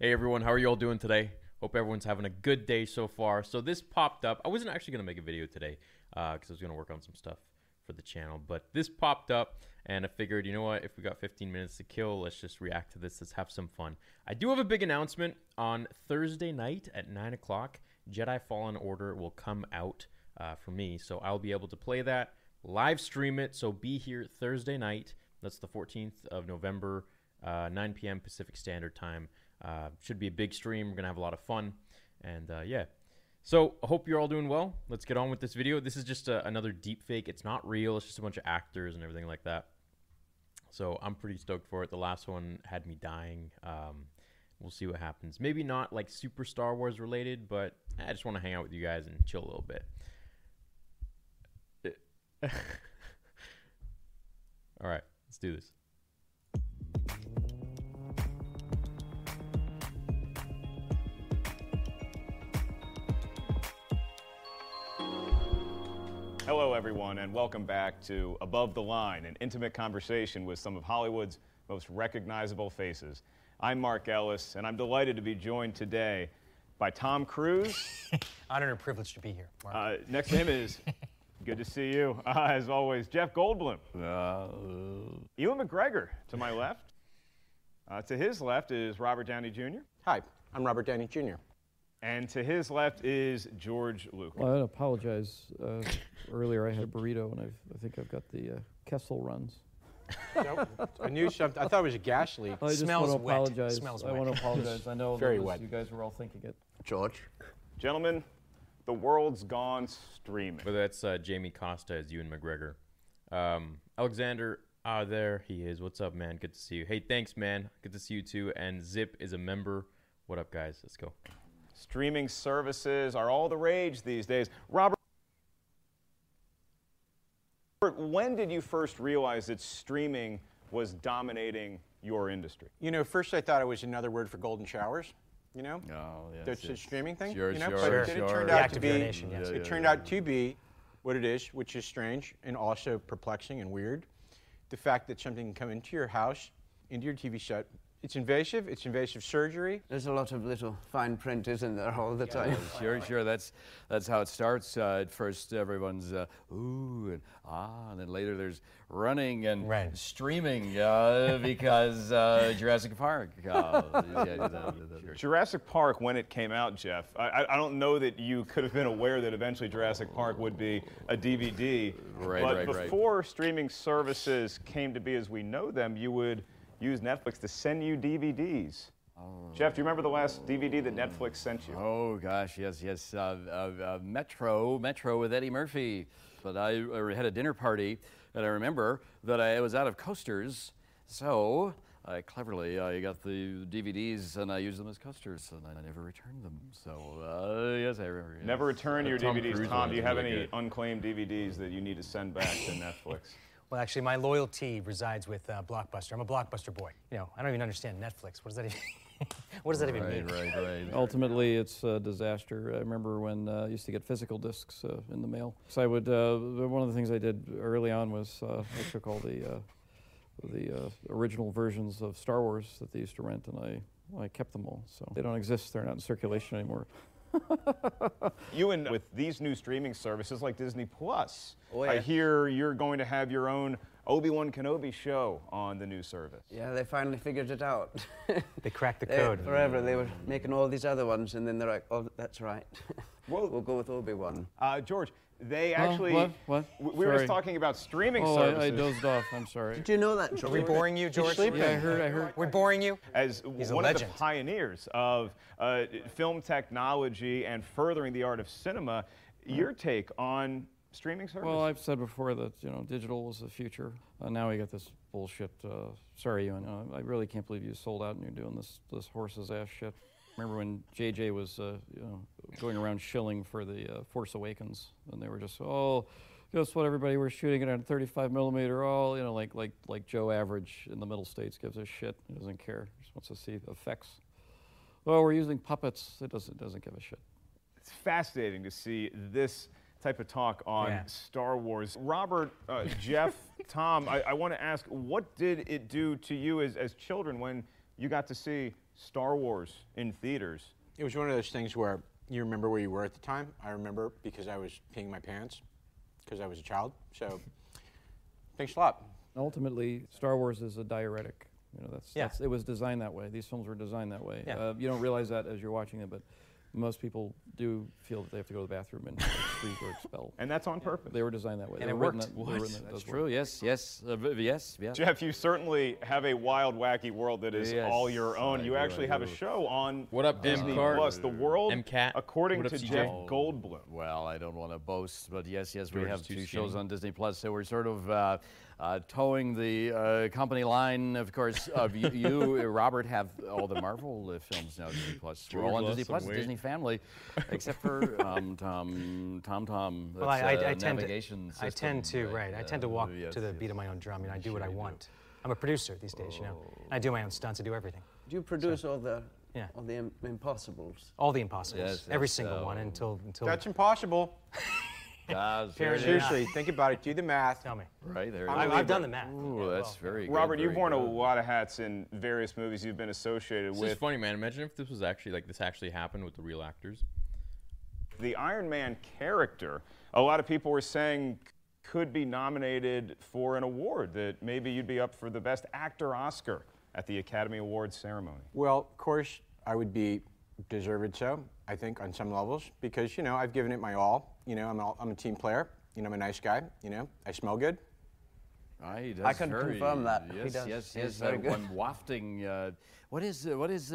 Hey everyone, how are you all doing today? Hope everyone's having a good day so far. So this popped up. I wasn't actually going to make a video today because I was going to work on some stuff for the channel. But this popped up and I figured, you know what? If we got 15 minutes to kill, let's just react to this. Let's have some fun. I do have a big announcement. On Thursday night at 9 o'clock, Jedi Fallen Order will come out for me. So I'll be able to play that, live stream it. So be here Thursday night. That's the 14th of November, 9 p.m. Pacific Standard Time. Should be a big stream. We're gonna have a lot of fun, and yeah. So I hope you're all doing well. Let's get on with this video. This is just another deep fake. It's not real. It's just a bunch of actors and everything like that. So I'm pretty stoked for it. The last one had me dying. We'll see what happens. Maybe not like super Star Wars related, but I just want to hang out with you guys and chill a little bit. All right, let's do this. Hello, everyone, and welcome back to Above the Line, an intimate conversation with some of Hollywood's most recognizable faces. I'm Mark Ellis, and I'm delighted to be joined today by Tom Cruise. Honored and privileged to be here, Mark. Next to him is, good to see you, as always, Jeff Goldblum. Ewan McGregor, to my left. To his left is Robert Downey Jr. Hi, I'm Robert Downey Jr. And to his left is George Lucas. Well, I apologize. Earlier I had a burrito, and I think I've got the Kessel runs. Nope. I knew something. I thought it was a gas leak. Well, smells wet. Apologize. Smells wet. I want to apologize. I know very wet. You guys were all thinking it. George. Gentlemen, the world's gone streaming. But that's Jamie Costa as Ewan McGregor. Alexander, there he is. What's up, man? Good to see you. Hey, thanks, man. Good to see you, too. And Zip is a member. What up, guys? Let's go. Streaming services are all the rage these days. Robert, when did you first realize that streaming was dominating your industry? You know, first I thought it was another word for golden showers, you know? Oh, yeah. The streaming thing, yours, you know? Yours, but yours, it turned out to be, what it is, which is strange and also perplexing and weird. The fact that something can come into your house, into your TV set. It's invasive surgery. There's a lot of little fine print, isn't there, all the time? Sure, that's how it starts. At first, everyone's ooh and ah, and then later there's running and streaming because Jurassic Park. Jurassic Park, when it came out, Jeff, I don't know that you could have been aware that eventually Jurassic Park would be a DVD. Before streaming services came to be as we know them, you would use Netflix to send you DVDs. Oh. Jeff, do you remember the last DVD that Netflix sent you? Oh gosh, yes. Metro with Eddie Murphy. But I had a dinner party, and I remember that I was out of coasters, so cleverly I got the DVDs and I used them as coasters, and I never returned them. So yes, I remember. Yes. Never return your DVDs, Tom. Do you have any unclaimed DVDs that you need to send back to Netflix? Well, actually, my loyalty resides with Blockbuster. I'm a Blockbuster boy. You know, I don't even understand Netflix. What does that even, mean? Right. Ultimately, it's a disaster. I remember when I used to get physical discs in the mail. So I would, one of the things I did early on was I took all the original versions of Star Wars that they used to rent, and I kept them all. So they don't exist. They're not in circulation anymore. Ewan, with these new streaming services like Disney Plus, I hear you're going to have your own Obi-Wan Kenobi show on the new service. Yeah, they finally figured it out. They cracked the code. Forever, they were making all these other ones, and then they're like, oh, that's right. We'll go with Obi-Wan. George, they actually... What? We were just talking about streaming services. I dozed off. I'm sorry. Did you know that, George? Are we boring you, George? Sleeping? Yeah, I heard. We're boring you? As He's one of the pioneers of film technology and furthering the art of cinema, your take on streaming service? Well, I've said before that, you know, digital was the future. Now we got this bullshit. Sorry, Ewan, I really can't believe you sold out and you're doing this horse's ass shit. Remember when JJ was, you know, going around shilling for the Force Awakens, and they were just, oh, guess what, everybody, we're shooting it on 35 millimeter. All, you know, like Joe Average in the Middle States gives a shit. He doesn't care. Just wants to see effects. Oh, we're using puppets. It doesn't give a shit. It's fascinating to see this type of talk on Star Wars. Robert, Jeff, Tom, I want to ask, what did it do to you as children when you got to see Star Wars in theaters? It was one of those things where you remember where you were at the time. I remember because I was peeing my pants because I was a child. So thanks a lot. Ultimately, Star Wars is a diuretic. You know, that's it was designed that way. These films were designed that way. Yeah. You don't realize that as you're watching them, but most people do feel that they have to go to the bathroom and squeeze or expel. And that's on purpose. They were designed that way. And it worked. That's true. Yes. Jeff, you certainly have a wild, wacky world that is all your own. You actually have a show on Disney Plus, The World According to Jeff Goldblum. Well, I don't want to boast, but yes, we have two shows on Disney Plus, so we're sort of towing the company line, of course, of you Robert, have all the Marvel films now, Disney Plus. We're all on Disney Plus, Disney family, except for Tom. Well, I tend to walk to the beat of my own drum, and I do what I want. I'm a producer these days, you know. And I do my own stunts, I do everything. Do you produce all the impossibles? All the impossibles, every single one until that's impossible. Seriously, think about it. Do the math. Tell me. Right there. I've done the math. Ooh, that's very good. Robert, you've worn a lot of hats in various movies you've been associated with. This is funny, man. Imagine if this was actually happened with the real actors. The Iron Man character, a lot of people were saying, could be nominated for an award, that maybe you'd be up for the Best Actor Oscar at the Academy Awards ceremony. Well, of course, I would be deserved so, I think, on some levels, because, you know, I've given it my all. You know, I'm a team player. You know, I'm a nice guy. You know, I smell good. I can confirm that. Yes, he does. Yes. I'm wafting. What is this?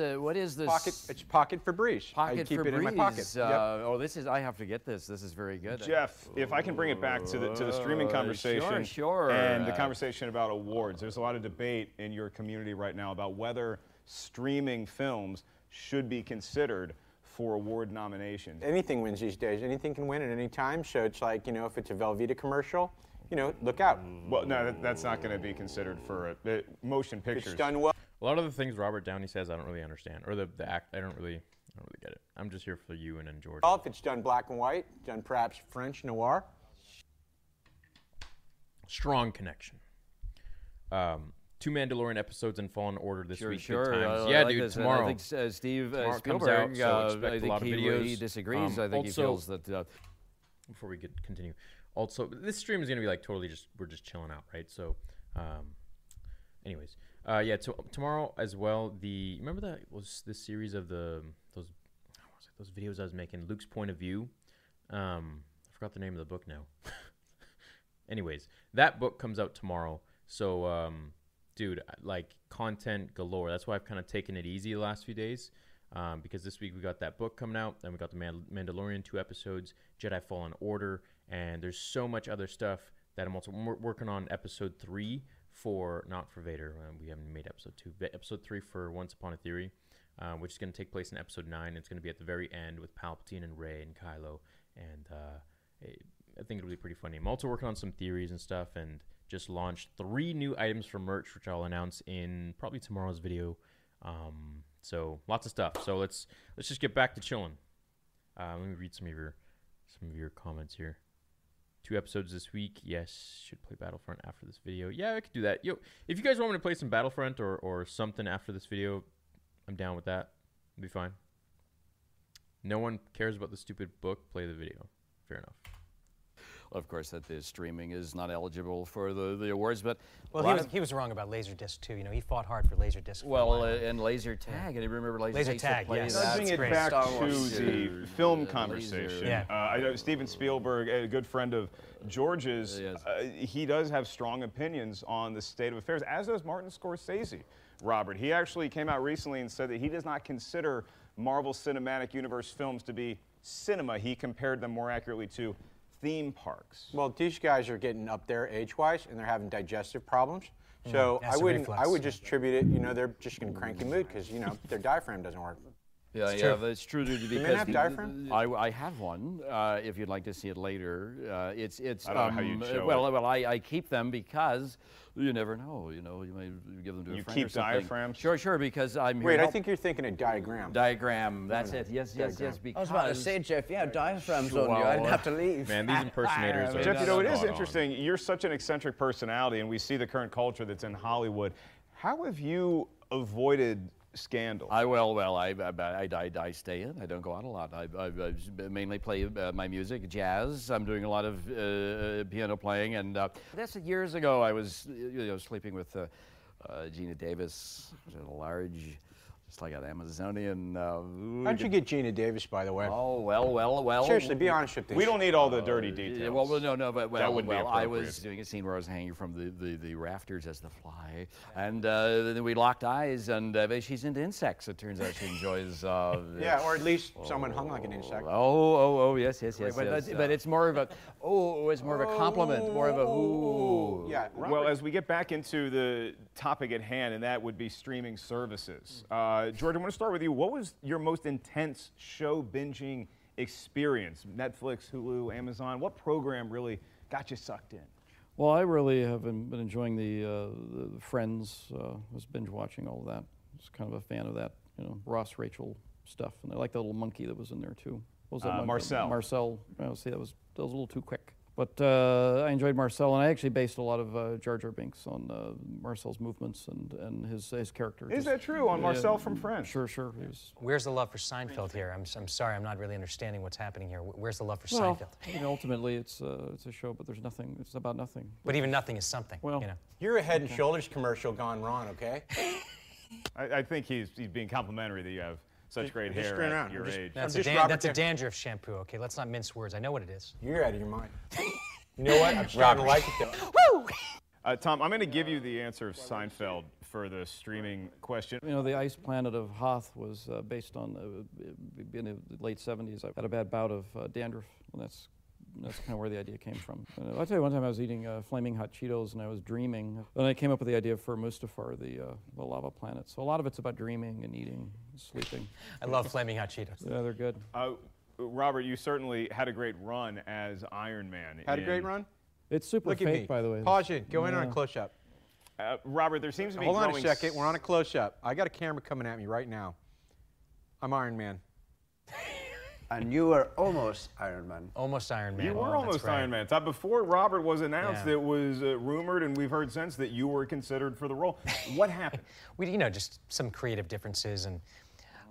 Pocket. It's pocket Febreze. I keep it in my pocket. Yep. Oh, this is. I have to get this. This is very good. Jeff, if I can bring it back to the streaming conversation. Sure. And the conversation about awards. There's a lot of debate in your community right now about whether streaming films should be considered for award nominations. Anything wins these days. Anything can win at any time. So it's like, you know, if it's a Velveeta commercial, you know, look out. Well, no, that's not going to be considered for motion pictures. It's done well. A lot of the things Robert Downey says, I don't really understand, or the act, I don't really get it. I'm just here for Ewan and George. Well, if it's done black and white, done perhaps French noir. Strong connection. Two Mandalorian episodes in Fallen Order this week. Tomorrow. I think Steve Spielberg comes out, so expect a lot of videos. He disagrees. I think also, he feels that. Before we continue, also this stream is going to be like totally just we're just chilling out, right? So, anyways, So tomorrow as well. Remember that was the series of those videos I was making. Luke's point of view. I forgot the name of the book now. Anyways, that book comes out tomorrow. So. Dude, like content galore. That's why I've kind of taken it easy the last few days, because this week we got that book coming out, then we got the Mandalorian 2 episodes, Jedi Fallen Order, and there's so much other stuff that I'm also working on. Episode 3 not for Vader. We haven't made episode 2, but episode 3 for Once Upon a Theory, which is going to take place in episode 9. It's going to be at the very end with Palpatine and Rey and Kylo, and I think it'll be pretty funny. I'm also working on some theories and stuff, and just launched 3 new items for merch, which I'll announce in probably tomorrow's video. So lots of stuff. So let's just get back to chilling. Let me read some of your comments here. 2 episodes this week. Yes, should play Battlefront after this video. Yeah, I could do that. Yo, if you guys want me to play some Battlefront or something after this video, I'm down with that. It'll be fine. No one cares about the stupid book. Play the video. Fair enough. Of course, that the streaming is not eligible for the awards, but... Well, he was wrong about Laserdisc, too. You know, he fought hard for Laserdisc. Well, and Laser Tag. And remember Laser Tag, yes. That's it back to the film conversation. Yeah. I know Steven Spielberg, a good friend of George's, he does have strong opinions on the state of affairs, as does Martin Scorsese, Robert. He actually came out recently and said that he does not consider Marvel Cinematic Universe films to be cinema. He compared them more accurately to theme parks. Well, these guys are getting up there age-wise, and they're having digestive problems. So I would just attribute it. You know, they're just in a cranky mood because you know their diaphragm doesn't work. Yeah, it's true. That's true. Dude, because you have diaphragm? I have one. If you'd like to see it later, it's. I don't know how you show I keep them because you never know. You know, you may give them to a friend or something. You keep diaphragms? Sure, sure. Because I'm. Wait, I think you're thinking a diagram. Diagram. That's it. Yes, yes, yes. Because I was about to say, Jeff, you have diaphragms on you. I'd have to leave. Man, these impersonators. Jeff, you know, it is interesting. You're such an eccentric personality, and we see the current culture that's in Hollywood. How have you avoided scandal? I stay in. I don't go out a lot. I mainly play my music, jazz. I'm doing a lot of piano playing, and that's years ago. I was sleeping with Gina Davis in a large, just like an Amazonian. How'd you get Gina Davis, by the way? Oh, well. Seriously, be honest with this. We don't need all the dirty details. Well, no, but I was doing a scene where I was hanging from the rafters as the fly, and then we locked eyes, and she's into insects. It turns out she enjoys. Yeah, or at least someone hung like an insect. Yes. But it's more of a compliment, more of a ooh. Yeah. Robert. Well, as we get back into the topic at hand, and that would be streaming services. George, I want to start with you. What was your most intense show binging experience? Netflix, Hulu, Amazon. What program really got you sucked in? Well, I really have been enjoying the Friends. Was binge watching all of that. Was kind of a fan of that, you know, Ross, Rachel stuff, and I like the little monkey that was in there too. What was that monkey? Marcel. Marcel. See, that was a little too quick. But I enjoyed Marcel, and I actually based a lot of Jar Jar Binks on Marcel's movements and his character. Is that true? On Marcel from Friends? Sure. Where's the love for Seinfeld here? I'm sorry, I'm not really understanding what's happening here. Where's the love for Seinfeld? You know, ultimately, it's a show, but there's nothing. It's about nothing. But even nothing is something. Well, you know. You're a Head and Shoulders commercial gone wrong, okay? I think he's being complimentary that you have such great hair at your age. That's a dandruff shampoo, okay? Let's not mince words. I know what it is. You're out of your mind. You know what? I'm starting to like it, though. Woo! Tom, I'm going to give you the answer of Seinfeld for the streaming question. You know, the ice planet of Hoth was based on, in the late 70s, I had a bad bout of dandruff, and that's kind of where the idea came from. I'll tell you, one time I was eating flaming hot Cheetos and I was dreaming. Then I came up with the idea for Mustafar, the lava planet. So a lot of it's about dreaming and eating, and sleeping. I love flaming hot Cheetos. Yeah, they're good. Robert, you certainly had a great run as Iron Man. Had a great run? It's super fake, by the way. Pause it. Go in on a close-up. Robert, there seems to be Hold on a second. We're on a close-up. I got a camera coming at me right now. I'm Iron Man. And you were almost Iron Man. Almost Iron Man. You were almost Iron Man. Before Robert was announced, it was rumored, and we've heard since, that you were considered for the role. What happened? You know, just some creative differences, and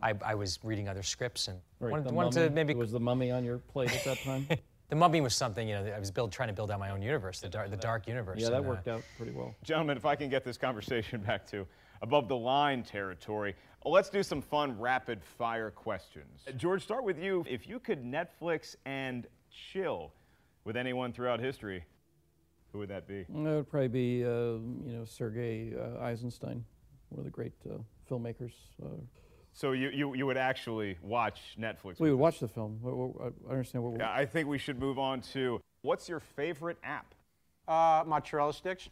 I was reading other scripts, and wanted to maybe... Was The Mummy on your plate at that time? The Mummy was something, you know, I was trying to build out my own universe, the dark universe. Yeah, that worked out pretty well. Gentlemen, if I can get this conversation back to above-the-line territory, let's do some fun rapid-fire questions. George, start with you. If you could Netflix and chill with anyone throughout history, who would that be? It would probably be, you know, Sergei Eisenstein, one of the great filmmakers. So you would actually watch Netflix? We would watch the film. I understand what we're... I think we should move on to, what's your favorite app? Mozzarella sticks.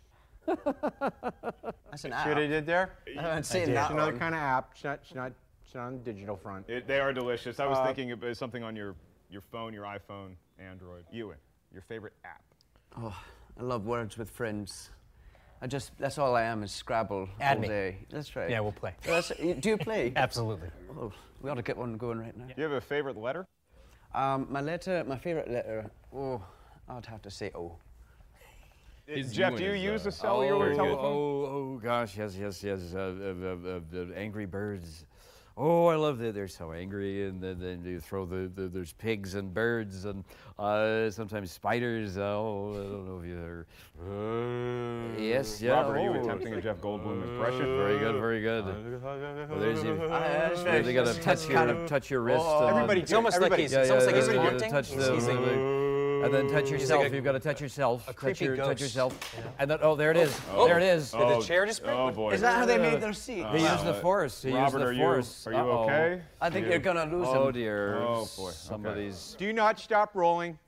That's an app. See what I did there? It's another kind of app. It's not on the digital front. They are delicious. I was thinking of something on your phone, your iPhone, Android. Ewan, your favorite app? Oh, I love Words with Friends. That's all I am is Scrabble all day. That's right. Yeah, we'll play. Do you play? Absolutely. Oh, we ought to get one going right now. Yeah. Do you have a favorite letter? My favorite letter, I'd have to say O. Jeff, do you use a cellular telephone? Oh, gosh, yes. Angry Birds. Oh, I love that. They're so angry, and then you throw there's pigs and birds and sometimes spiders. Oh, I don't know if you heard. Yes. Robert, are you attempting a Jeff Goldblum impression? Very good. They got to touch your wrist. Everybody, it's almost like he's haunting. And then touch yourself. You've got to touch yourself. Touch yourself. Yeah. And then, there it is. There it is. Did the chair just break? Oh, boy. Is that how they made their seat? They used the force. Robert, are you okay? I think you're going to lose him. Oh, dear. Oh, boy. Somebody's... Do not stop rolling.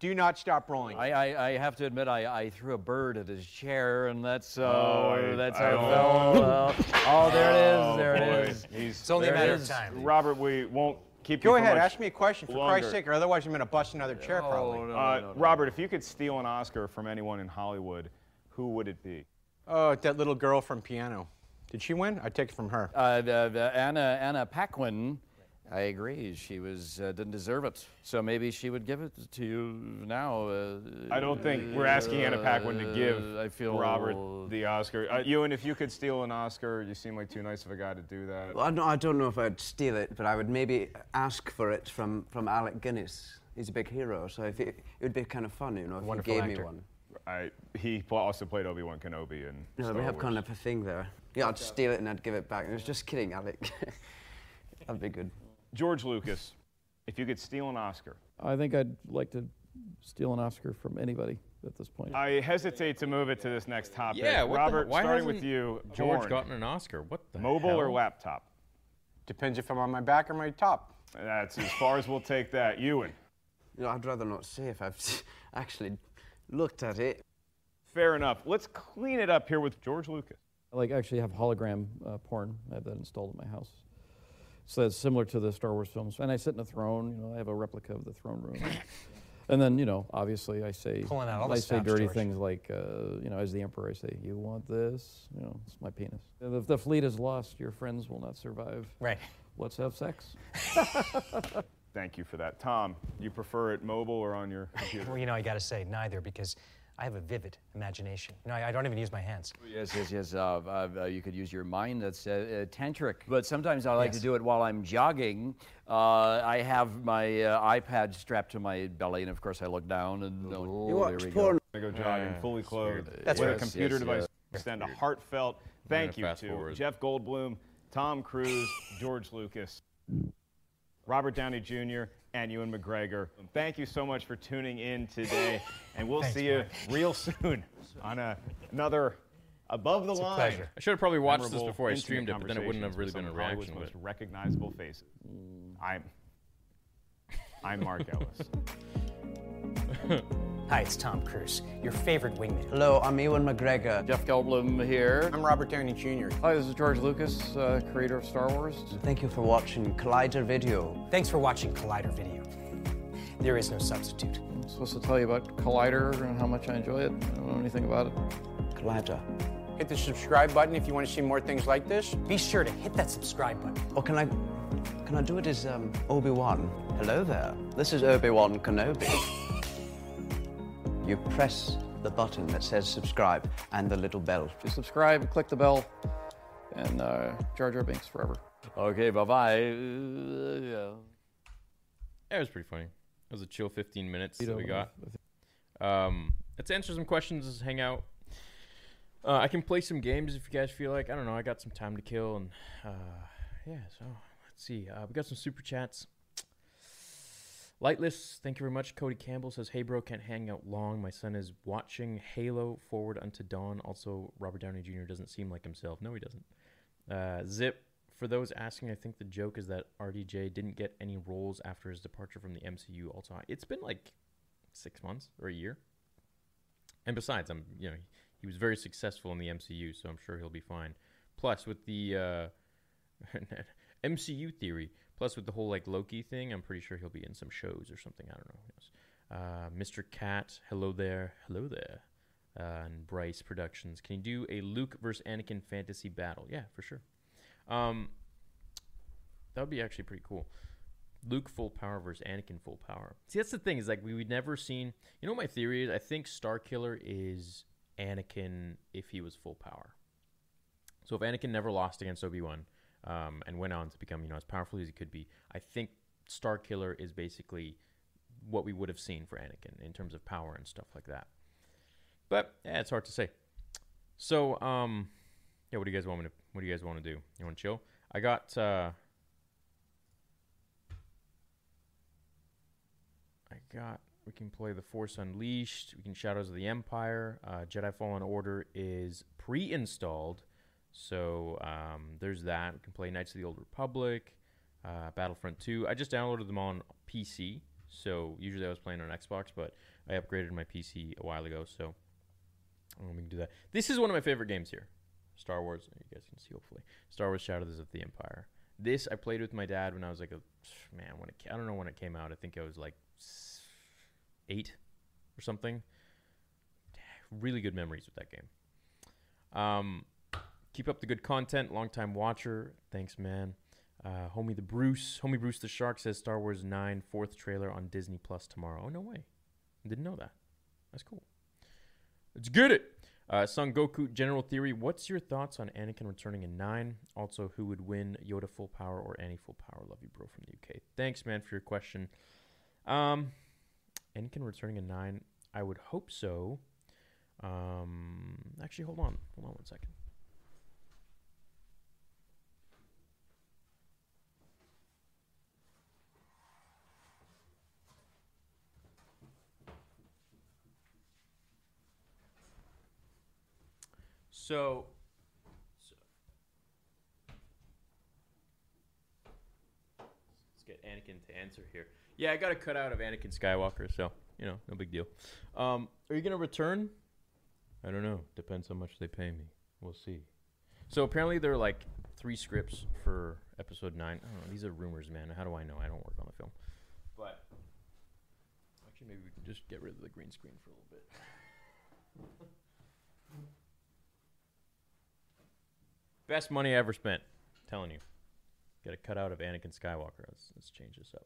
Do not stop rolling. I have to admit, I threw a bird at his chair, and that's how it fell. Oh, there it is. There it is. It's only a matter of time. Robert, we won't keep you. Go ahead. Ask me a question, for Christ's sake, or otherwise I'm going to bust another chair probably. No. Robert, if you could steal an Oscar from anyone in Hollywood, who would it be? Oh, that little girl from Piano. Did she win? I take it from her. Anna Paquin. I agree. She was didn't deserve it. So maybe she would give it to you now. I don't think we're asking Anna Paquin to give Robert the Oscar. Ewan, if you could steal an Oscar, you seem like too nice of a guy to do that. Well, I don't know if I'd steal it, but I would maybe ask for it from Alec Guinness. He's a big hero, so if it would be kind of fun, you know, if Wonderful he gave actor. Me one. He also played Obi-Wan Kenobi and. No, we have kind of a thing there. Yeah, I'd steal it and I'd give it back. I was just kidding, Alec. That'd be good. George Lucas, if you could steal an Oscar. I think I'd like to steal an Oscar from anybody at this point. I hesitate to move it to this next topic. Yeah, Robert, starting with you. George gotten an Oscar. What the Mobile hell? Or laptop? Depends if I'm on my back or my top. That's as far as we'll take that. Ewan. You know, I'd rather not say if I've actually looked at it. Fair enough. Let's clean it up here with George Lucas. I actually have hologram porn. I have that installed at my house. So that's similar to the Star Wars films. And I sit in a throne, you know, I have a replica of the throne room. And then, you know, obviously I say dirty things like, you know, as the Emperor I say, you want this? You know, it's my penis. If the fleet is lost, your friends will not survive. Right. Let's have sex. Thank you for that. Tom, you prefer it mobile or on your computer? Well, you know, I gotta say neither because I have a vivid imagination. No, I don't even use my hands. Yes. You could use your mind. That's tantric. But sometimes I like to do it while I'm jogging. I have my iPad strapped to my belly, and of course I look down and there we go. I go jogging, fully clothed, with a computer device. Extend a heartfelt thank you to Jeff Goldblum, Tom Cruise, George Lucas, Robert Downey Jr., and Ewan McGregor. Thank you so much for tuning in today, and we'll see you real soon on another Above the Line. Pleasure. I should have probably watched this before I streamed it, but then it wouldn't have really been a reaction. Most recognizable faces. I'm Mark Ellis. Hi, it's Tom Cruise, your favorite wingman. Hello, I'm Ewan McGregor. Jeff Goldblum here. I'm Robert Downey Jr. Hi, this is George Lucas, creator of Star Wars. Thank you for watching Collider Video. Thanks for watching Collider Video. There is no substitute. I'm supposed to tell you about Collider and how much I enjoy it. I don't know anything about it. Collider. Hit the subscribe button if you want to see more things like this. Be sure to hit that subscribe button. Oh, can I do it as Obi-Wan? Hello there. This is Obi-Wan Kenobi. You press the button that says subscribe and the little bell. Just subscribe, click the bell, and Jar Jar Binks forever. Okay, bye-bye. Yeah. That was pretty funny. It was a chill 15 minutes that we got. Let's answer some questions, hang out. I can play some games if you guys feel like. I don't know, I got some time to kill. And yeah, so let's see. We got some super chats. Lightless, thank you very much. Cody Campbell says, hey bro, can't hang out long. My son is watching Halo Forward Unto Dawn. Also, Robert Downey Jr. doesn't seem like himself. No, he doesn't. Zip, for those asking, I think the joke is that RDJ didn't get any roles after his departure from the MCU. Also, it's been like 6 months or a year. And besides, you know, he was very successful in the MCU, so I'm sure he'll be fine. Plus, with the MCU theory. Plus, with the whole, Loki thing, I'm pretty sure he'll be in some shows or something. I don't know. Who knows? Mr. Cat, hello there. Hello there. And Bryce Productions. Can you do a Luke versus Anakin fantasy battle? Yeah, for sure. That would be actually pretty cool. Luke full power versus Anakin full power. See, that's the thing. Is we've never seen... You know what my theory is? I think Starkiller is Anakin if he was full power. So if Anakin never lost against Obi-Wan... and went on to become, you know, as powerful as he could be. I think Starkiller is basically what we would have seen for Anakin in terms of power and stuff like that. But yeah, it's hard to say. So, yeah, what do you guys want to do? You want to chill? I got we can play The Force Unleashed, we can Shadows of the Empire, Jedi Fallen Order is pre-installed. So there's that. We can play Knights of the Old Republic, Battlefront II. I just downloaded them on PC, So usually I was playing on Xbox, but I upgraded my PC a while ago, so I don't know if we can do that. This is one of my favorite games here. Star Wars, you guys can see hopefully. Star Wars Shadows of the Empire. This I played with my dad when I was like a, man, when it, I don't know when it came out. I think I was like 8 or something. Really good memories with that game. Keep up the good content. Longtime watcher. Thanks, man. Homie Bruce the Shark says Star Wars 9 4th trailer on Disney Plus tomorrow. Oh, no way. I didn't know that. That's cool. Let's get it. Son Goku, general theory. What's your thoughts on Anakin returning in 9? Also, who would win, Yoda full power or Annie full power? Love you, bro, from the UK. Thanks, man, for your question. Anakin returning in 9. I would hope so. Actually, hold on one second. So let's get Anakin to answer here. Yeah, I got a cutout of Anakin Skywalker, so, you know, no big deal. Are you going to return? I don't know. Depends how much they pay me. We'll see. So apparently there are like 3 scripts for episode 9. I don't know. These are rumors, man. How do I know? I don't work on the film. But actually, maybe we can just get rid of the green screen for a little bit. Best money I ever spent. I'm telling you. Got a cutout of Anakin Skywalker. Let's change this up.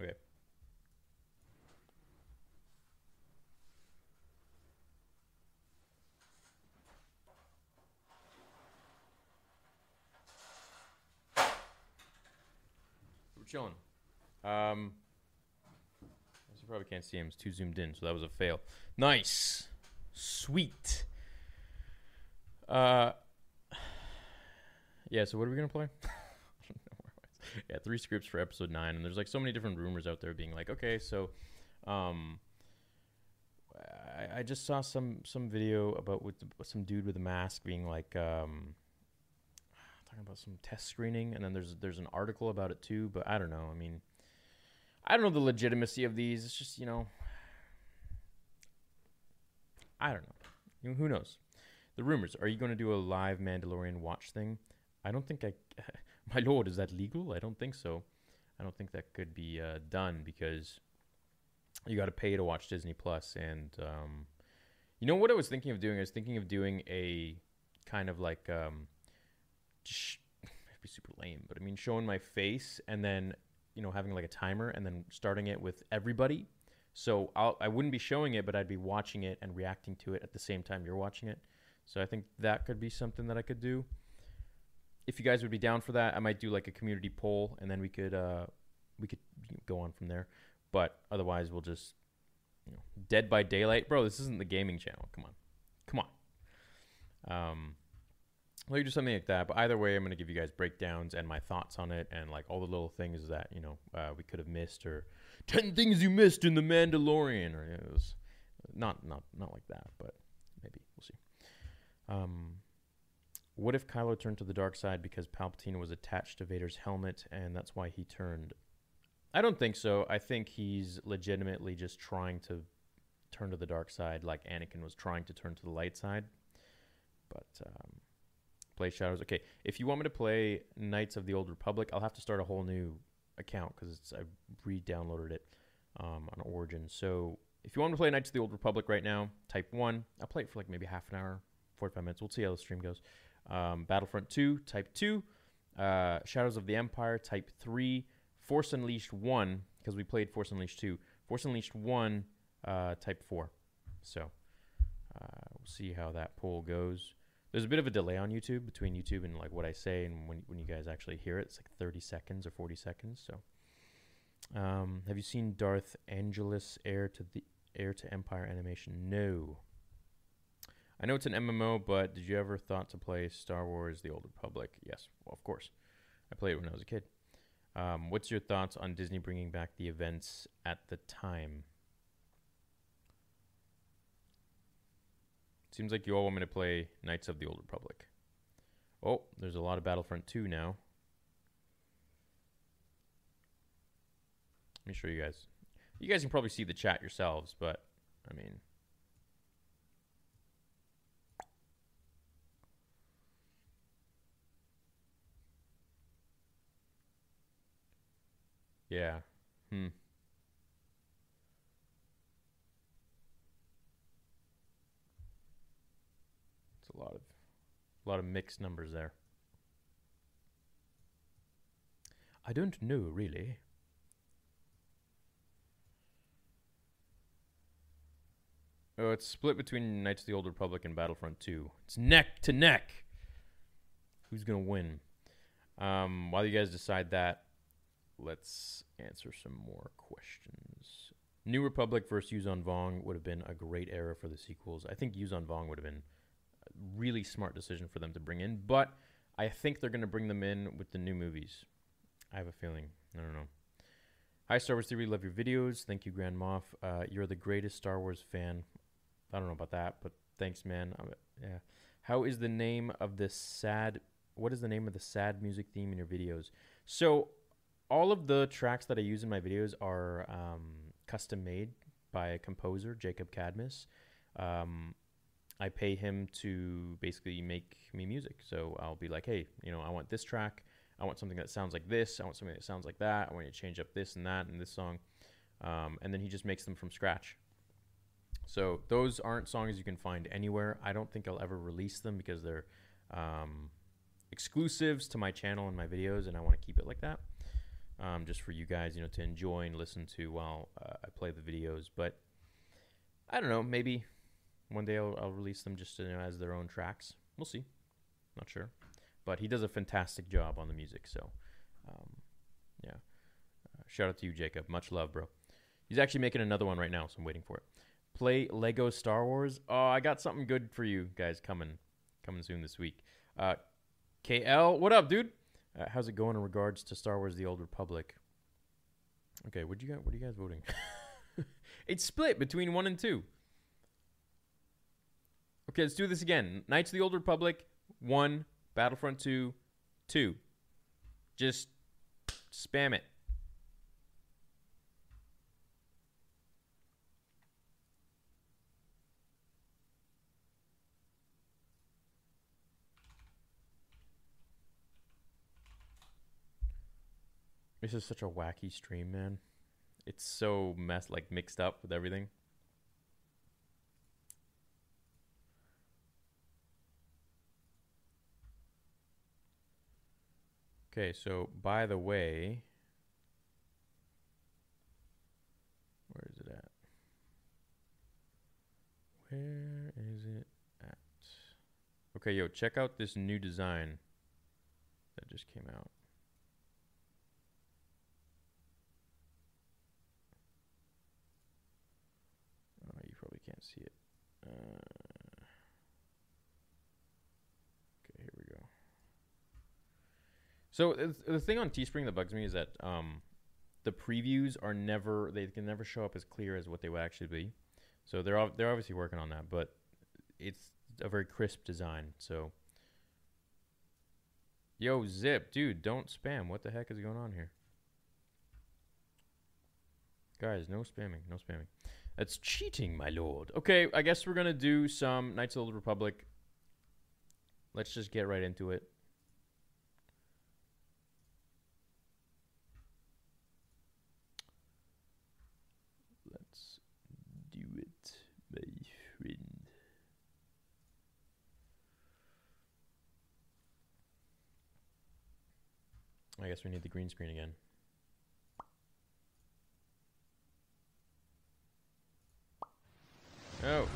Okay. We're chilling. Probably can't see him. It's too zoomed in, so that was a fail. Nice. Sweet. Yeah, so what are we going to play? I don't know where it was. Yeah, 3 scripts for episode 9, and there's like so many different rumors out there being like, okay, so I just saw some video about with some dude with a mask being like talking about some test screening, and then there's an article about it too, but I don't know. I mean, I don't know the legitimacy of these. It's just, you know, I don't know. You know, who knows? The rumors. Are you going to do a live Mandalorian watch thing? I don't think I... My lord, is that legal? I don't think so. I don't think that could be done because you got to pay to watch Disney Plus. And, you know what I was thinking of doing? I was thinking of doing a kind of like... it'd be super lame, but I mean, showing my face and then... you know, having like a timer and then starting it with everybody. So I wouldn't be showing it, but I'd be watching it and reacting to it at the same time you're watching it. So I think that could be something that I could do. If you guys would be down for that, I might do like a community poll and then we could go on from there. But otherwise we'll just, you know, Dead by Daylight. Bro, this isn't the gaming channel. Come on. Come on. Well, you do something like that, but either way, I'm going to give you guys breakdowns and my thoughts on it and, like, all the little things that, you know, we could have missed, or 10 things you missed in The Mandalorian, or, you know, it was not like that, but maybe. We'll see. What if Kylo turned to the dark side because Palpatine was attached to Vader's helmet and that's why he turned? I don't think so. I think he's legitimately just trying to turn to the dark side like Anakin was trying to turn to the light side, but... play Shadows. Okay, if you want me to play Knights of the Old Republic, I'll have to start a whole new account because I re-downloaded it on Origin. So if you want me to play Knights of the Old Republic right now, type 1. I'll play it for like maybe half an hour, 45 minutes. We'll see how the stream goes. Battlefront 2, type 2. Shadows of the Empire, type 3. Force Unleashed 1, because we played Force Unleashed 2. Force Unleashed 1, type 4. So we'll see how that poll goes. There's a bit of a delay on YouTube between YouTube and like what I say and when you guys actually hear it. It's like 30 seconds or 40 seconds. So, have you seen Darth Angelus Heir to Empire animation? No. I know it's an MMO, but did you ever thought to play Star Wars: The Old Republic? Yes, well, of course. I played it when I was a kid. What's your thoughts on Disney bringing back the events at the time? Seems like you all want me to play Knights of the Old Republic. Oh, there's a lot of Battlefront II now. Let me show you guys. You guys can probably see the chat yourselves, but I mean... yeah. It's a lot of mixed numbers there. I don't know, really. Oh, it's split between Knights of the Old Republic and Battlefront 2. It's neck to neck. Who's going to win? While you guys decide that, let's answer some more questions. New Republic versus Yuuzhan Vong would have been a great era for the sequels. I think Yuuzhan Vong would have been a really smart decision for them to bring in, but I think they're going to bring them in with the new movies. I have a feeling. I don't know. Hi, Star Wars Theory. Love your videos. Thank you, Grand Moff. You're the greatest Star Wars fan. I don't know about that, but thanks, man. Yeah. How is the name of this sad... what is the name of the sad music theme in your videos? So... all of the tracks that I use in my videos are custom made by a composer, Jacob Cadmus. I pay him to basically make me music. So I'll be like, hey, you know, I want this track. I want something that sounds like this. I want something that sounds like that. I want you to change up this and that and this song. And then he just makes them from scratch. So those aren't songs you can find anywhere. I don't think I'll ever release them because they're exclusives to my channel and my videos, and I want to keep it like that. Just for you guys, you know, to enjoy and listen to while I play the videos. But I don't know, maybe one day I'll release them just, you know, as their own tracks. We'll see. Not sure. But he does a fantastic job on the music, so yeah. Shout out to you, Jacob. Much love, bro. He's actually making another one right now, so I'm waiting for it. Play Lego Star Wars. Oh, I got something good for you guys coming soon this week. KL, what up, dude? How's it going in regards to Star Wars The Old Republic? Okay, what are you guys voting? It's split between 1 and 2. Okay, let's do this again. Knights of the Old Republic, 1. Battlefront 2, 2. Just spam it. This is such a wacky stream, man. It's so mixed up with everything. Okay, so by the way, where is it at? Where is it at? Okay, yo, check out this new design that just came out. Can't see it. Okay, here we go. So the thing on Teespring that bugs me is that the previews are never, they can never show up as clear as what they would actually be. So they're obviously working on that, but it's a very crisp design. So, yo, Zip, dude, don't spam. What the heck is going on here, guys? No spamming. No spamming. That's cheating, my lord. Okay, I guess we're going to do some Knights of the Old Republic. Let's just get right into it. Let's do it, my friend. I guess we need the green screen again. Oh.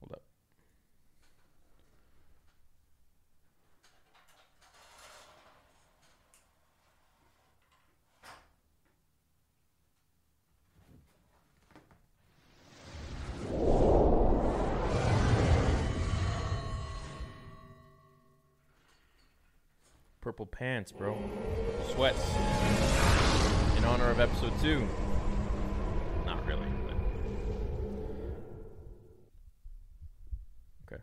Hold up. Purple pants, bro. Sweats in honor of episode 2. Not really, but... Okay.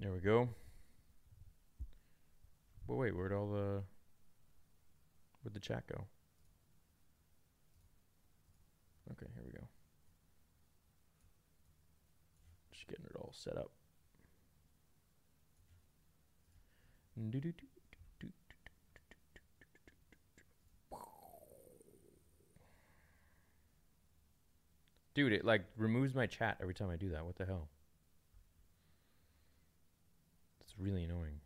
There we go. But wait, where'd all the... Where'd the chat go? Okay, here we go. Just getting it all set up. Dude, it like removes my chat every time I do that. What the hell? It's really annoying.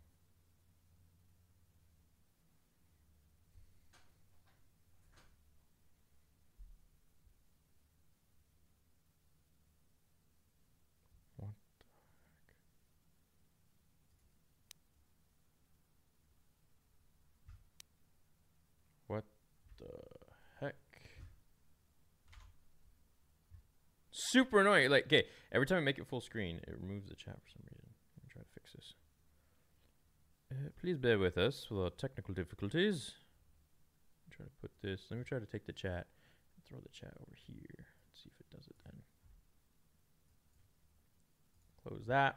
Super annoying. Like, okay, every time I make it full screen, it removes the chat for some reason. Let me try to fix this. Please bear with us for our technical difficulties. I'm trying to put this. Let me try to take the chat and throw the chat over here. Let's see if it does it then. Close that.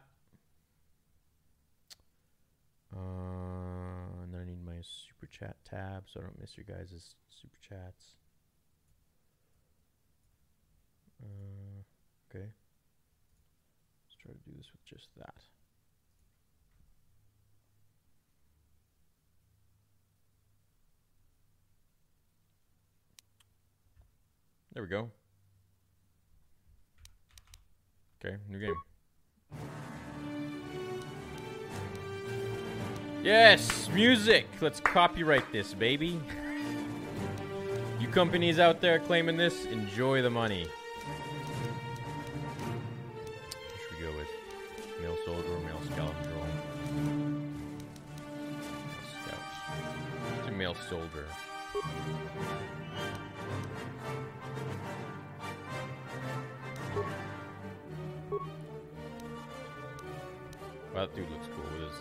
And then I need my super chat tab so I don't miss your guys' super chats. Okay, let's try to do this with just that. There we go. Okay, new game. Yes, music. Let's copyright this, baby. You companies out there claiming this, enjoy the money. Soldier, male scout, It's a male soldier. Well, that dude looks cool with his,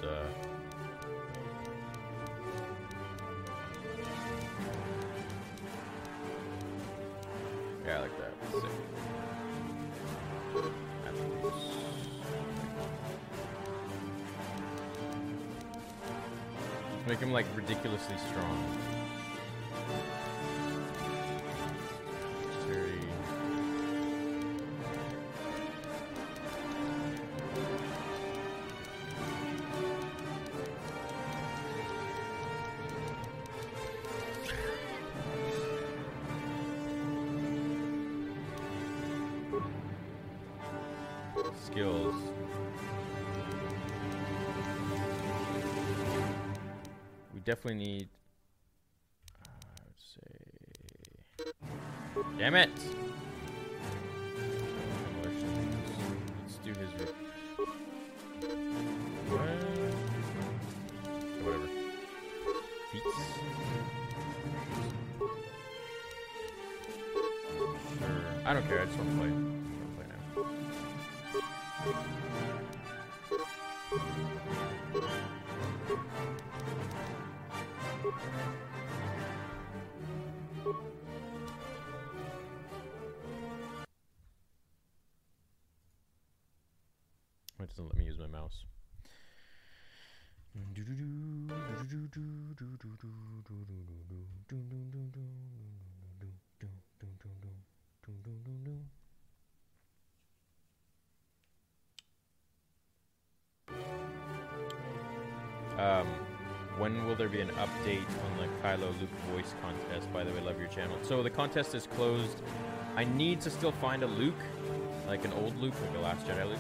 Yeah, I like that. That's sick. Make him like ridiculously strong. Very... Skills. Definitely need, I would say, damn it! Let's do his rip. Whatever. Feats. Sure. I don't care, I just want to play. I want to play now. Let me use my mouse. When will there be an update on the Kylo Luke voice contest? By the way, love your channel. So the contest is closed. I need to still find a Luke, like an old Luke, like the last Jedi Luke.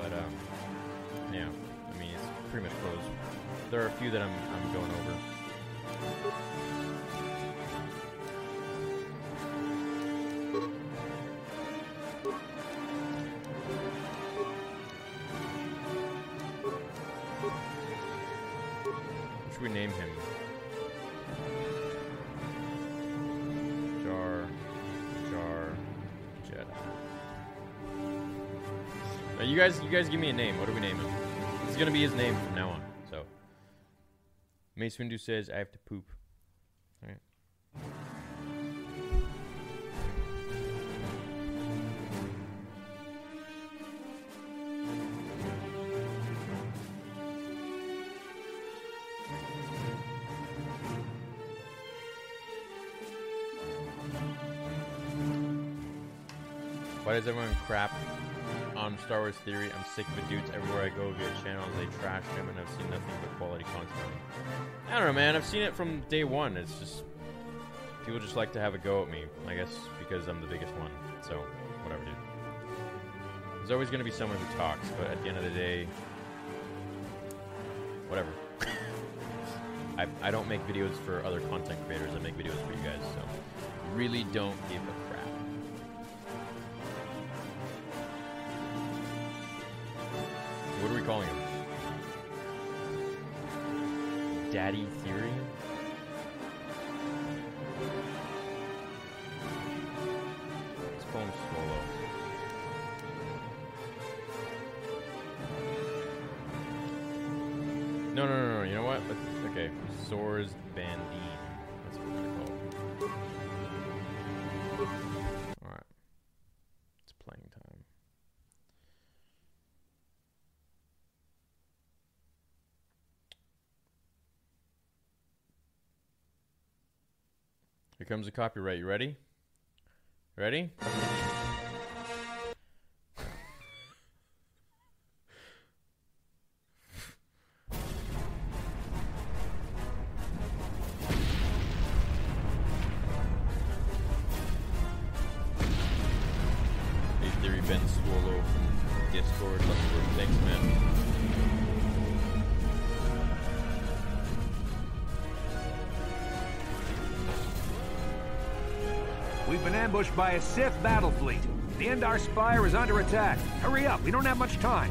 But, yeah, I mean, it's pretty much closed. There are a few that I'm going over. What should we name him? Jar But you guys give me a name. What do we name him? It's gonna be his name from now on. So Mace Windu says I have to poop. All right. Why does everyone crap on Star Wars theory? I'm sick of it, dudes. Everywhere I go via channels, they trash them, and I've seen nothing but quality content. I don't know, man. I've seen it from day one. It's just people just like to have a go at me, I guess, because I'm the biggest one. So whatever, dude. There's always going to be someone who talks, but at the end of the day, whatever. I don't make videos for other content creators. I make videos for you guys, so really don't give a crap. What are we calling him? Daddy Theory? Let's call him Solo. No, you know what? Okay, Sour's Bandine. That's what we're gonna call him. Alright. It's playing time. Here comes the copyright. You ready? Ready? Ambushed by a Sith battle fleet. The Endar Spire is under attack. Hurry up, we don't have much time.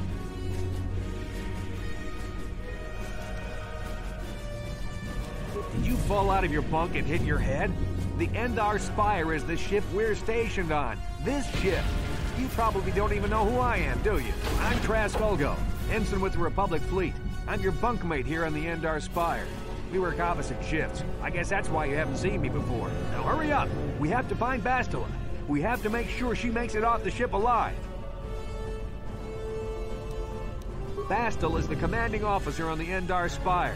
Did you fall out of your bunk and hit your head? The Endar Spire is the ship we're stationed on. This ship. You probably don't even know who I am, do you? I'm Trask Olgo, ensign with the Republic Fleet. I'm your bunkmate here on the Endar Spire. We work opposite shifts. I guess that's why you haven't seen me before. Now hurry up. We have to find Bastila. We have to make sure she makes it off the ship alive. Bastila is the commanding officer on the Endar Spire.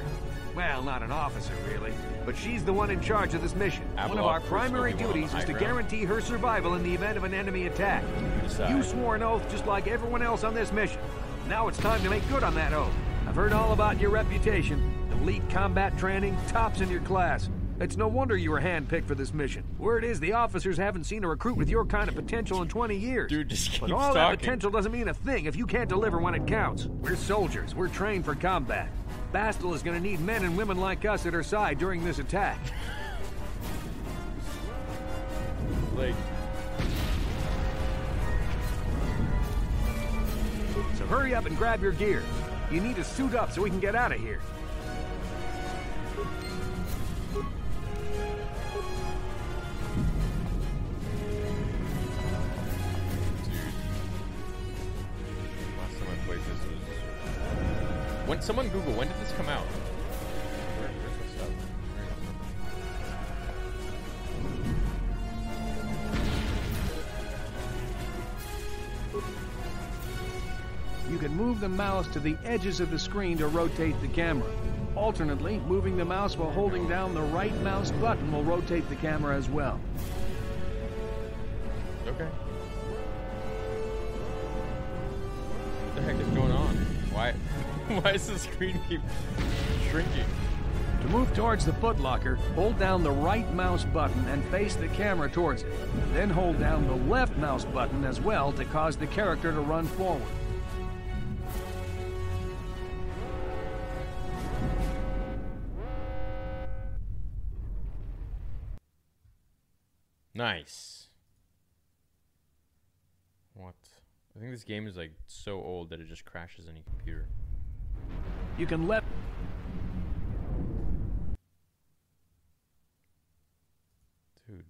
Well, not an officer, really, but she's the one in charge of this mission. One of our primary duties is to guarantee her survival in the event of an enemy attack. You swore an oath just like everyone else on this mission. Now it's time to make good on that oath. I've heard all about your reputation. Elite combat training, tops in your class. It's no wonder you were handpicked for this mission. Word is the officers haven't seen a recruit with your kind of potential in 20 years. Dude, just keeps talking. But all that potential doesn't mean a thing if you can't deliver when it counts. We're soldiers. We're trained for combat. Bastila is going to need men and women like us at her side during this attack. Like... So hurry up and grab your gear. You need to suit up so we can get out of here. When someone Google, when did this come out? Where's this stuff? You can move the mouse to the edges of the screen to rotate the camera. Alternately, moving the mouse while holding down the right mouse button will rotate the camera as well. Okay. What the heck is going on? Why does the screen keep shrinking? To move towards the footlocker, hold down the right mouse button and face the camera towards it. Then hold down the left mouse button as well to cause the character to run forward. Nice. What? I think this game is like so old that it just crashes any computer. You can let... Dude.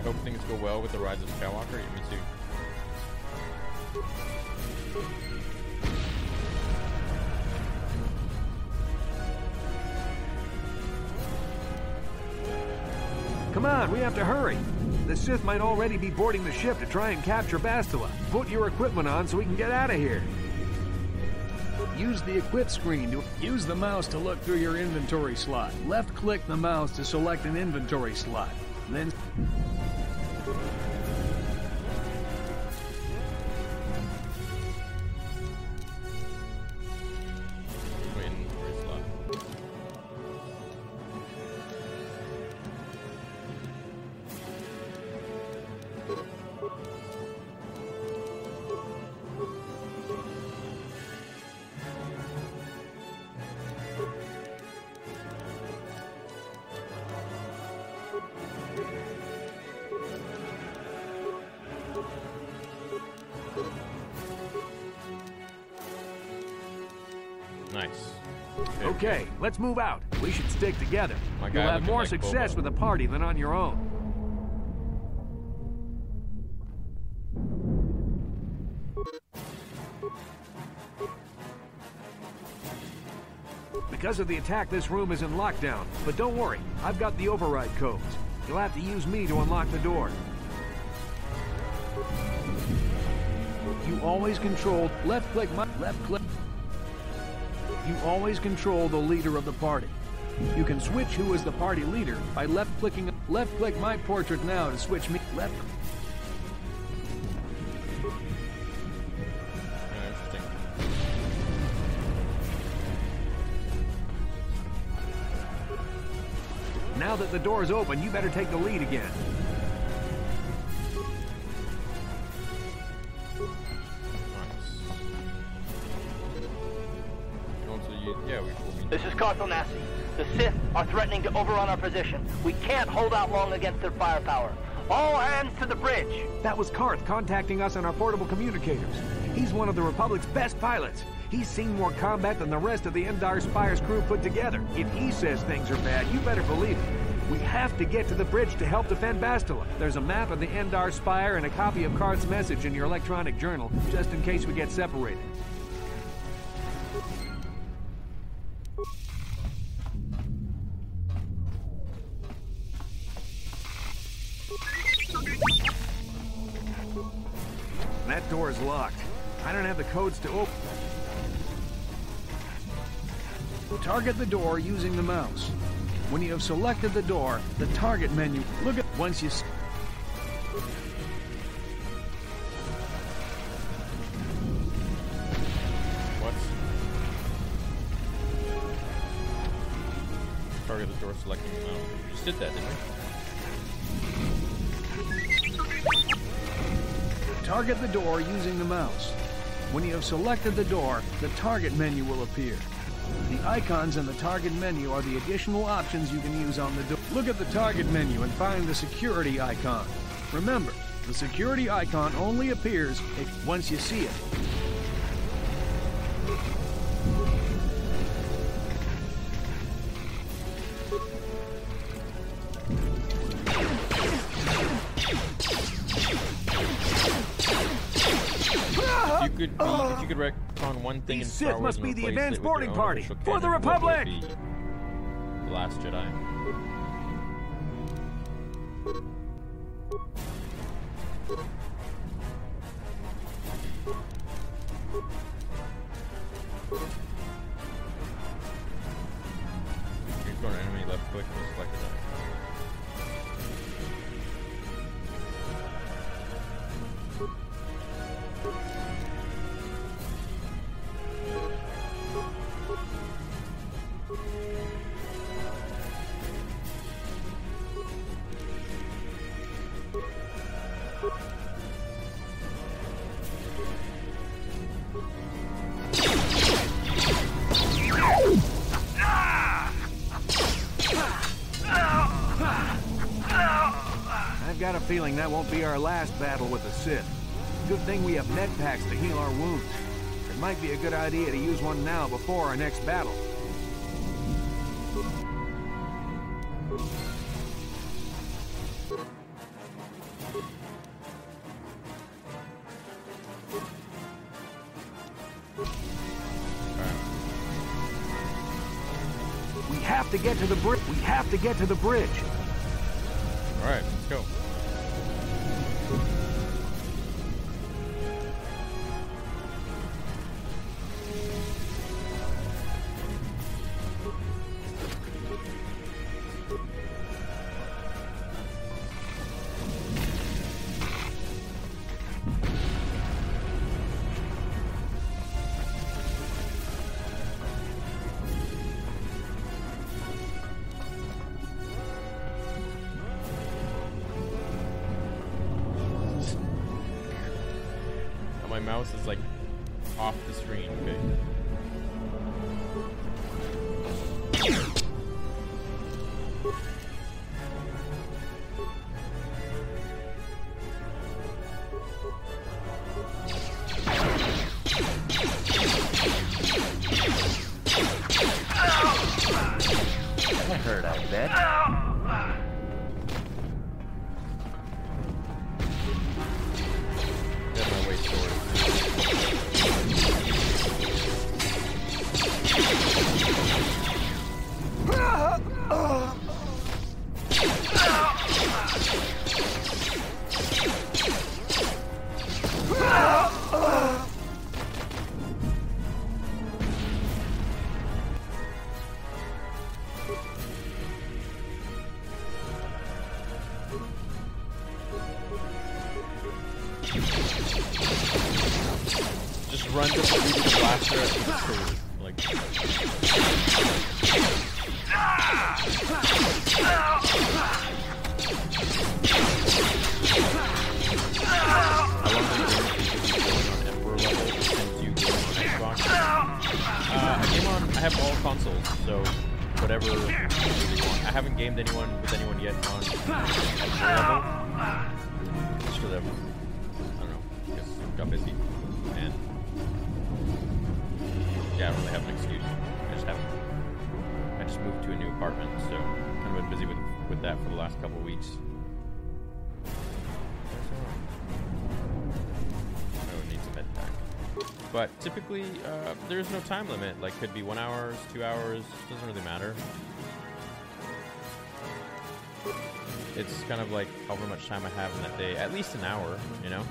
I hope things go well with the Rise of Skywalker. Yeah, me too. Come on, we have to hurry. The Sith might already be boarding the ship to try and capture Bastila. Put your equipment on so we can get out of here. Use the equip screen to use the mouse to look through your inventory slot. Left-click the mouse to select an inventory slot. Then... Okay, let's move out. We should stick together. You'll have more success with a party than on your own. Because of the attack, this room is in lockdown. But don't worry, I've got the override codes. You'll have to use me to unlock the door. You always control left-click my left-click. You always control the leader of the party. You can switch who is the party leader by left-clicking. Left-click my portrait now to switch me left. Interesting. Now that the door is open, you better take the lead again. This is Corporal Massey. The Sith are threatening to overrun our position. We can't hold out long against their firepower. All hands to the bridge! That was Karth contacting us on our portable communicators. He's one of the Republic's best pilots. He's seen more combat than the rest of the Endar Spire's crew put together. If he says things are bad, you better believe it. We have to get to the bridge to help defend Bastila. There's a map of the Endar Spire and a copy of Karth's message in your electronic journal, just in case we get separated. That door is locked. I don't have the codes to open. Target the door using the mouse. When you have selected the door, the target menu. Look at once you. What? Target the door, selecting the mouse. You just did that, didn't you? Target the door using the mouse. When you have selected the door, the target menu will appear. The icons in the target menu are the additional options you can use on the door. Look at the target menu and find the security icon. Remember, the security icon only appears once you see it. If you could wreck on one thing in Star Wars, must be the advance boarding party for the Republic. The Last Jedi. Here's going to enemy left click to select it. Feeling that won't be our last battle with the Sith. Good thing we have med packs to heal our wounds. It might be a good idea to use one now before our next battle. have to get to the bridge. We have to get to the bridge. All right, let's go. Is like off the screen. Okay. I heard I bet. Get my way forward. But typically, there's no time limit. Like, could be 1 hour, 2 hours. Doesn't really matter. It's kind of like however much time I have in that day. At least an hour, you know?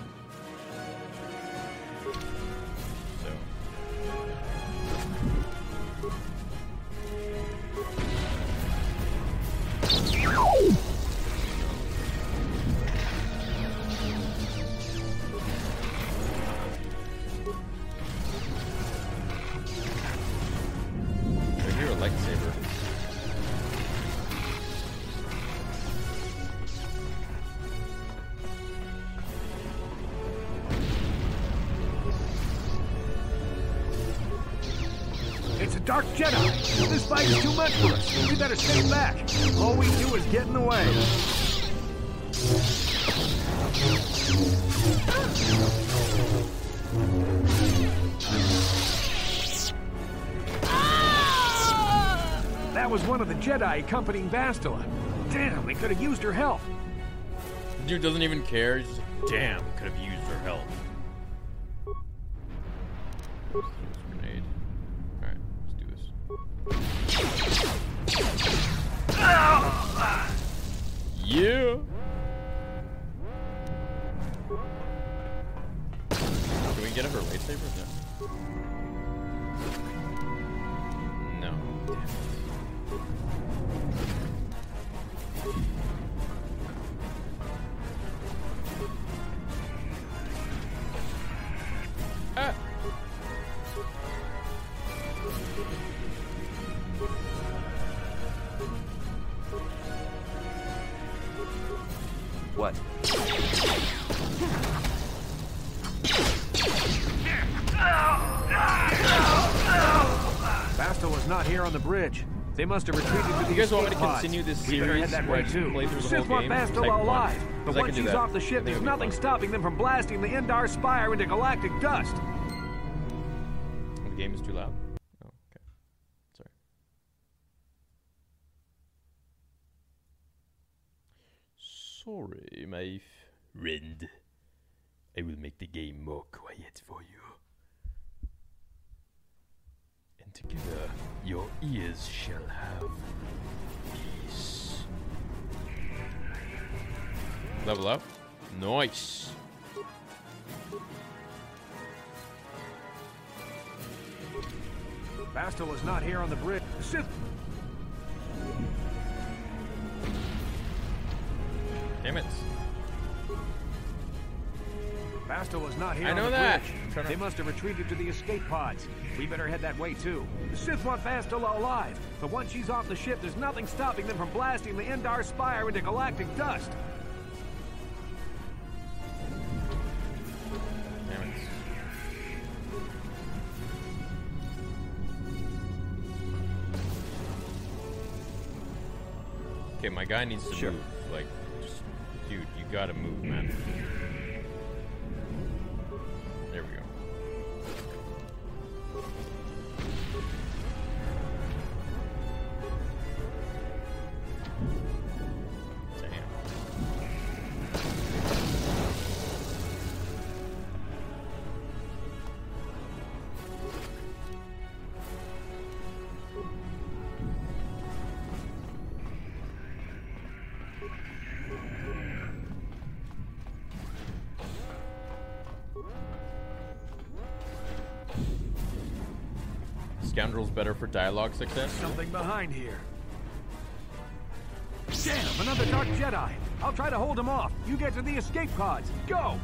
Dark Jedi! This fight is too much for us! We better stay back! All we do is get in the way! That was one of the Jedi accompanying Bastila. Damn, we could have used her help! Dude doesn't even care. He's just like, damn, could have used her help. Yeah. Can we get her lightsaber? No. No. Ah. What? Bastila was not here on the bridge. They must have retreated to the. You guys want me to continue this series where I just play through the whole game? Bastila alive, but once she's off the ship, there's nothing stopping them from blasting the Endar Spire into galactic dust. The game is too loud. Sorry, my friend. I will make the game more quiet for you. And together, Your ears shall have peace. Level up. Nice. Bastila is not here on the bridge. Sit. Damn it. Bastila is not here. I know that. They must have retreated to the escape pods. We better head that way too. The Sith want Bastila alive, but once she's off the ship, there's nothing stopping them from blasting the Endar Spire into galactic dust. Okay, my guy needs to move. Like, just, dude, you gotta move, man. There we go. Scoundrel's better for dialogue success. Something behind here. Damn, another dark Jedi. I'll try to hold him off. You get to the escape pods. Go!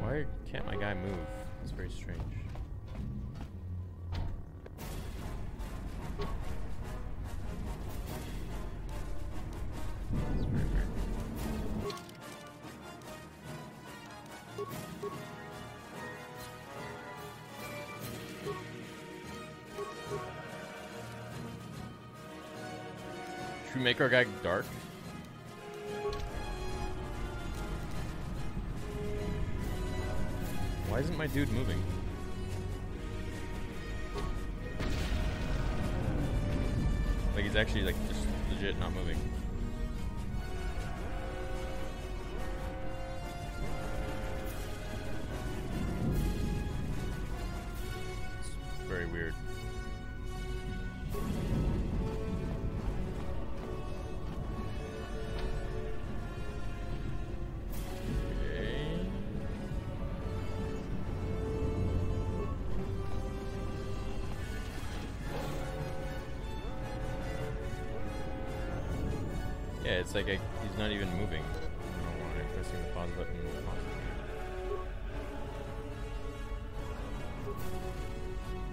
Why can't my guy move? That's very strange. Make our guy dark. Why isn't my dude moving? Like he's actually like just legit not moving. It's very weird. It's like he's not even moving. I don't know why. Pressing the pause button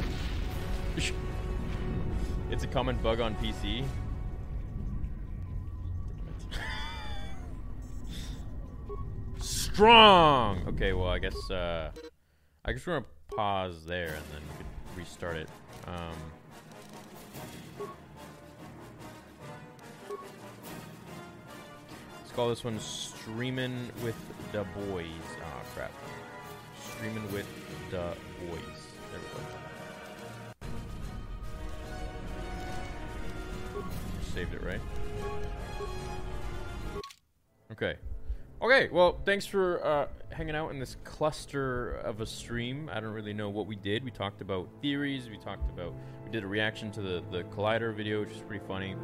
will pause. It's a common bug on PC. Strong. Okay, well I guess we're gonna pause there and then we could restart it. Let's call this one Streamin' with the Boys. Oh crap. Streamin' with the Boys. There we go. Saved it, right? Okay. Okay, well, thanks for hanging out in this cluster of a stream. I don't really know what we did. We talked about theories. We did a reaction to the Collider video, which is pretty funny.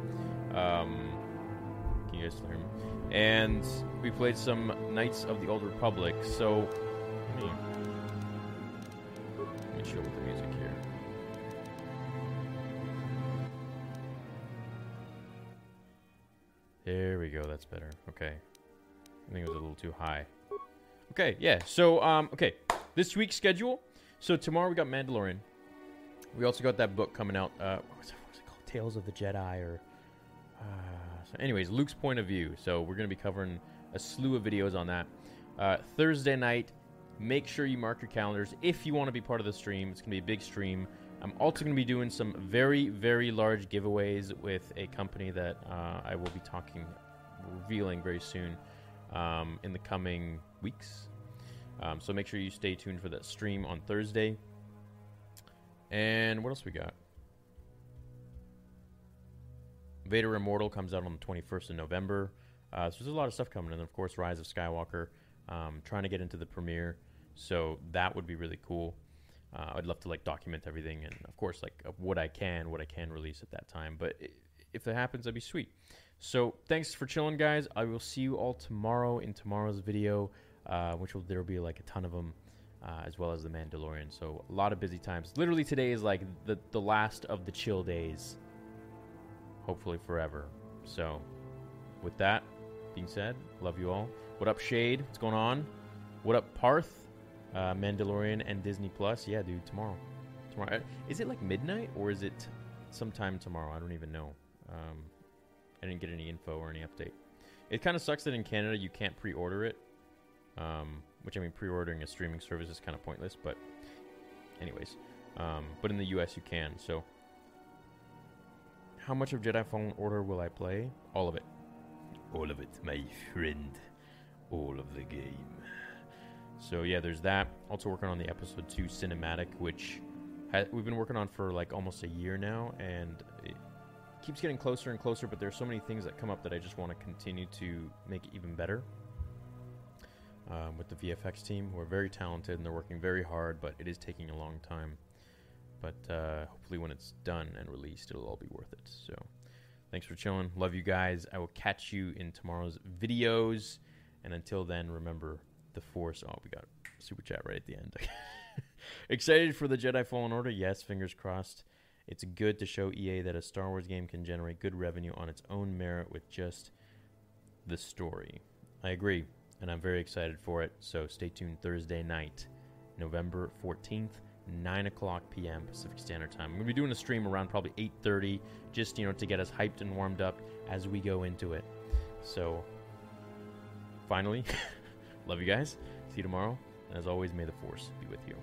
Can you guys still hear me? And we played some Knights of the Old Republic, so let me chill with the music here. There we go, that's better. Okay. I think it was a little too high. Okay, yeah. So okay. This week's schedule. So tomorrow we got Mandalorian. We also got that book coming out, what was it called? Tales of the Jedi or so anyways, Luke's point of view. So we're going to be covering a slew of videos on that. Thursday night, make sure you mark your calendars if you want to be part of the stream. It's going to be a big stream. I'm also going to be doing some very, very large giveaways with a company that I will be revealing very soon in the coming weeks. So make sure you stay tuned for that stream on Thursday. And what else we got? Vader Immortal comes out on the 21st of November. So there's a lot of stuff coming. And of course, Rise of Skywalker, trying to get into the premiere. So that would be really cool. I'd love to like document everything. And of course, like what I can release at that time. But if that happens, that'd be sweet. So thanks for chilling, guys. I will see you all tomorrow in tomorrow's video, there will be like a ton of them, as well as The Mandalorian. So a lot of busy times. Literally today is like the last of the chill days, hopefully forever. So with that being said, love you all. What up, Shade? What's going on? What up, Parth? Mandalorian and Disney Plus. Yeah, dude, tomorrow. Is it like midnight or is it sometime tomorrow? I don't even know. I didn't get any info or any update. It kind of sucks that in Canada you can't pre-order it, which, I mean, pre-ordering a streaming service is kind of pointless, but anyways, but in the US you can. So how much of Jedi Fallen Order will I play? All of it, my friend, all of the game. So yeah, there's that. Also working on the episode 2 cinematic, which we've been working on for like almost a year now, and it keeps getting closer and closer, but there's so many things that come up that I just want to continue to make it even better, with the VFX team, who are very talented and they're working very hard, but it is taking a long time. But hopefully when it's done and released, it'll all be worth it. So thanks for chilling. Love you guys. I will catch you in tomorrow's videos. And until then, remember the Force. Oh, we got super chat right at the end. Excited for the Jedi Fallen Order? Yes, fingers crossed. It's good to show EA that a Star Wars game can generate good revenue on its own merit with just the story. I agree, and I'm very excited for it. So stay tuned Thursday night, November 14th, 9:00 p.m. Pacific Standard Time. I'm going to be doing a stream around probably 8:30, just, to get us hyped and warmed up as we go into it. So finally, love you guys. See you tomorrow. And as always, may the Force be with you.